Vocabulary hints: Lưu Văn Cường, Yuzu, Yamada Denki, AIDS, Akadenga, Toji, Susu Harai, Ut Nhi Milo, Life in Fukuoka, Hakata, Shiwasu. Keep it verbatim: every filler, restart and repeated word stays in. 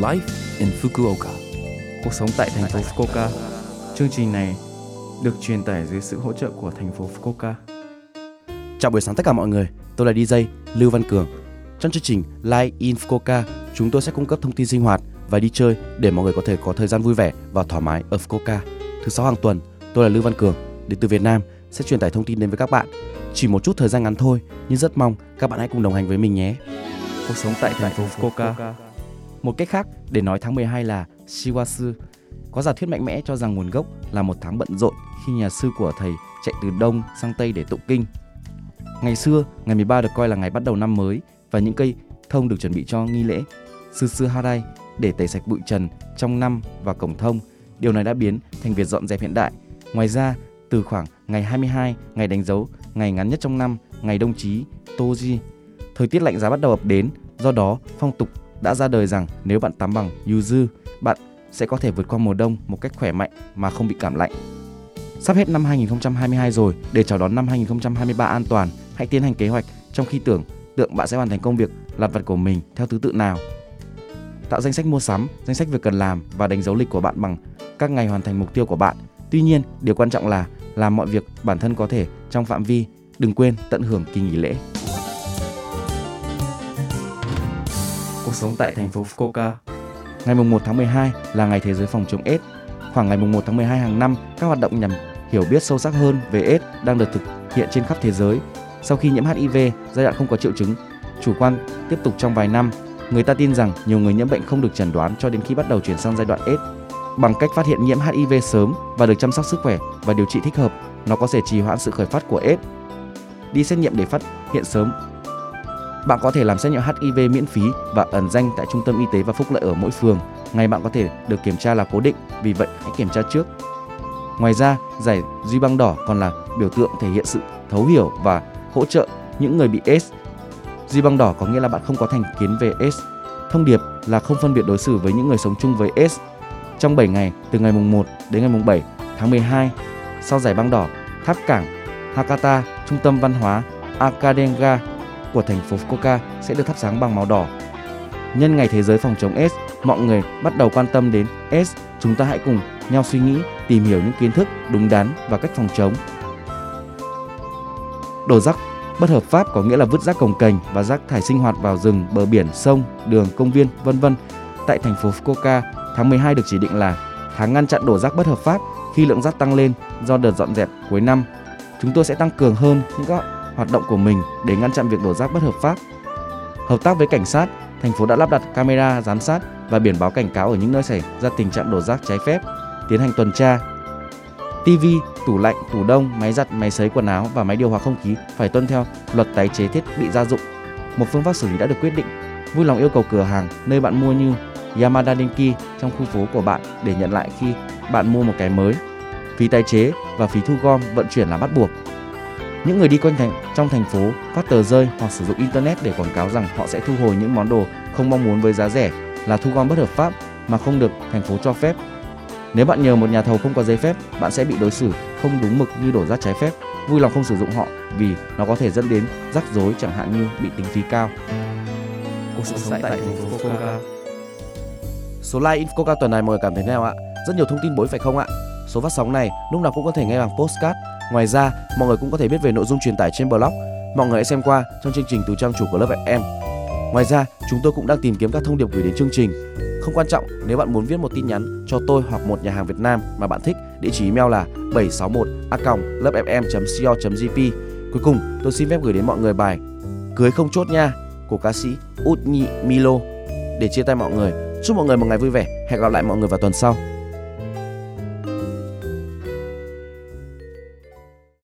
Life in Fukuoka, cuộc sống tại thành phố Fukuoka. Chương trình này được truyền tải dưới sự hỗ trợ của thành phố Fukuoka. Chào buổi sáng tất cả mọi người, tôi là đi jay Lưu Văn Cường. Trong chương trình Life in Fukuoka, chúng tôi sẽ cung cấp thông tin sinh hoạt và đi chơi để mọi người có thể có thời gian vui vẻ và thoải mái ở Fukuoka. Thứ sáu hàng tuần, tôi là Lưu Văn Cường, đến từ Việt Nam, sẽ truyền tải thông tin đến với các bạn. Chỉ một chút thời gian ngắn thôi, nhưng rất mong các bạn hãy cùng đồng hành với mình nhé. Cuộc sống tại thành phố Fukuoka. Một cách khác để nói tháng mười hai là Shiwasu. Có giả thuyết mạnh mẽ cho rằng nguồn gốc là một tháng bận rộn khi nhà sư của thầy chạy từ Đông sang Tây để tụng kinh. Ngày xưa, ngày mười ba được coi là ngày bắt đầu năm mới và những cây thông được chuẩn bị cho nghi lễ Susu Harai để tẩy sạch bụi trần trong năm và cổng thông. Điều này đã biến thành việc dọn dẹp hiện đại. Ngoài ra, từ khoảng ngày hai mươi hai, ngày đánh dấu, ngày ngắn nhất trong năm, ngày đông chí, Toji, thời tiết lạnh giá bắt đầu ập đến, do đó phong tục đã ra đời rằng nếu bạn tắm bằng Yuzu, bạn sẽ có thể vượt qua mùa đông một cách khỏe mạnh mà không bị cảm lạnh. Sắp hết năm hai không hai hai rồi, để chào đón năm hai không hai ba an toàn, hãy tiến hành kế hoạch trong khi tưởng tượng bạn sẽ hoàn thành công việc lặt vặt của mình theo thứ tự nào. Tạo danh sách mua sắm, danh sách việc cần làm và đánh dấu lịch của bạn bằng các ngày hoàn thành mục tiêu của bạn. Tuy nhiên, điều quan trọng là làm mọi việc bản thân có thể trong phạm vi, đừng quên tận hưởng kỳ nghỉ lễ. Cuộc sống tại thành phố Fukuoka. Ngày một tháng mười hai là ngày thế giới phòng chống AIDS. Khoảng ngày một tháng mười hai hàng năm, các hoạt động nhằm hiểu biết sâu sắc hơn về AIDS đang được thực hiện trên khắp thế giới. Sau khi nhiễm hát i vê, giai đoạn không có triệu chứng, chủ quan tiếp tục trong vài năm. Người ta tin rằng nhiều người nhiễm bệnh không được chẩn đoán cho đến khi bắt đầu chuyển sang giai đoạn AIDS. Bằng cách phát hiện nhiễm hát i vê sớm và được chăm sóc sức khỏe và điều trị thích hợp, nó có thể trì hoãn sự khởi phát của AIDS. Đi xét nghiệm để phát hiện sớm. Bạn có thể làm xét nghiệm hát i vê miễn phí và ẩn danh tại trung tâm y tế và phúc lợi ở mỗi phường. Ngày bạn có thể được kiểm tra là cố định, vì vậy hãy kiểm tra trước. Ngoài ra, giải Duy Băng Đỏ còn là biểu tượng thể hiện sự thấu hiểu và hỗ trợ những người bị AIDS. Duy Băng Đỏ có nghĩa là bạn không có thành kiến về AIDS. Thông điệp là không phân biệt đối xử với những người sống chung với AIDS. Trong bảy ngày, từ ngày một đến ngày bảy tháng mười hai, sau giải Băng Đỏ, tháp cảng Hakata, trung tâm văn hóa Akadenga của thành phố Fukuoka sẽ được thắp sáng bằng màu đỏ. Nhân ngày thế giới phòng chống AIDS, mọi người bắt đầu quan tâm đến AIDS. Chúng ta hãy cùng nhau suy nghĩ, tìm hiểu những kiến thức đúng đắn và cách phòng chống. Đổ rác bất hợp pháp có nghĩa là vứt rác cồng kềnh và rác thải sinh hoạt vào rừng, bờ biển, sông, đường, công viên, vân vân. Tại thành phố Fukuoka, tháng mười hai được chỉ định là tháng ngăn chặn đổ rác bất hợp pháp khi lượng rác tăng lên do đợt dọn dẹp cuối năm. Chúng tôi sẽ tăng cường hơn những các hoạt động của mình để ngăn chặn việc đổ rác bất hợp pháp. Hợp tác với cảnh sát, thành phố đã lắp đặt camera giám sát và biển báo cảnh cáo ở những nơi xảy ra tình trạng đổ rác trái phép, tiến hành tuần tra. ti vi, tủ lạnh, tủ đông, máy giặt, máy sấy quần áo và máy điều hòa không khí phải tuân theo luật tái chế thiết bị gia dụng. Một phương pháp xử lý đã được quyết định. Vui lòng yêu cầu cửa hàng nơi bạn mua như Yamada Denki trong khu phố của bạn để nhận lại khi bạn mua một cái mới. Phí tái chế và phí thu gom vận chuyển là bắt buộc. Những người đi quanh thành, trong thành phố phát tờ rơi hoặc sử dụng internet để quảng cáo rằng họ sẽ thu hồi những món đồ không mong muốn với giá rẻ là thu gom bất hợp pháp mà không được thành phố cho phép. Nếu bạn nhờ một nhà thầu không có giấy phép, bạn sẽ bị đối xử không đúng mực như đổ rác trái phép. Vui lòng không sử dụng họ vì nó có thể dẫn đến rắc rối, chẳng hạn như bị tính phí cao. Cuộc sống tại thành phố Fukuoka. Số Live in Fukuoka tuần này mọi người cảm thấy nào ạ? Rất nhiều thông tin bối phải không ạ? Số phát sóng này lúc nào cũng có thể nghe bằng podcast. Ngoài ra, mọi người cũng có thể biết về nội dung truyền tải trên blog. Mọi người hãy xem qua trong chương trình từ trang chủ của Lớp ép em. Ngoài ra, chúng tôi cũng đang tìm kiếm các thông điệp gửi đến chương trình. Không quan trọng nếu bạn muốn viết một tin nhắn cho tôi hoặc một nhà hàng Việt Nam mà bạn thích, địa chỉ email là bảy sáu một a còng lớp ép em chấm co chấm jp. Cuối cùng, tôi xin phép gửi đến mọi người bài Cưới Không Chốt Nha của ca sĩ Ut Nhi Milo để chia tay mọi người. Chúc mọi người một ngày vui vẻ. Hẹn gặp lại mọi người vào tuần sau.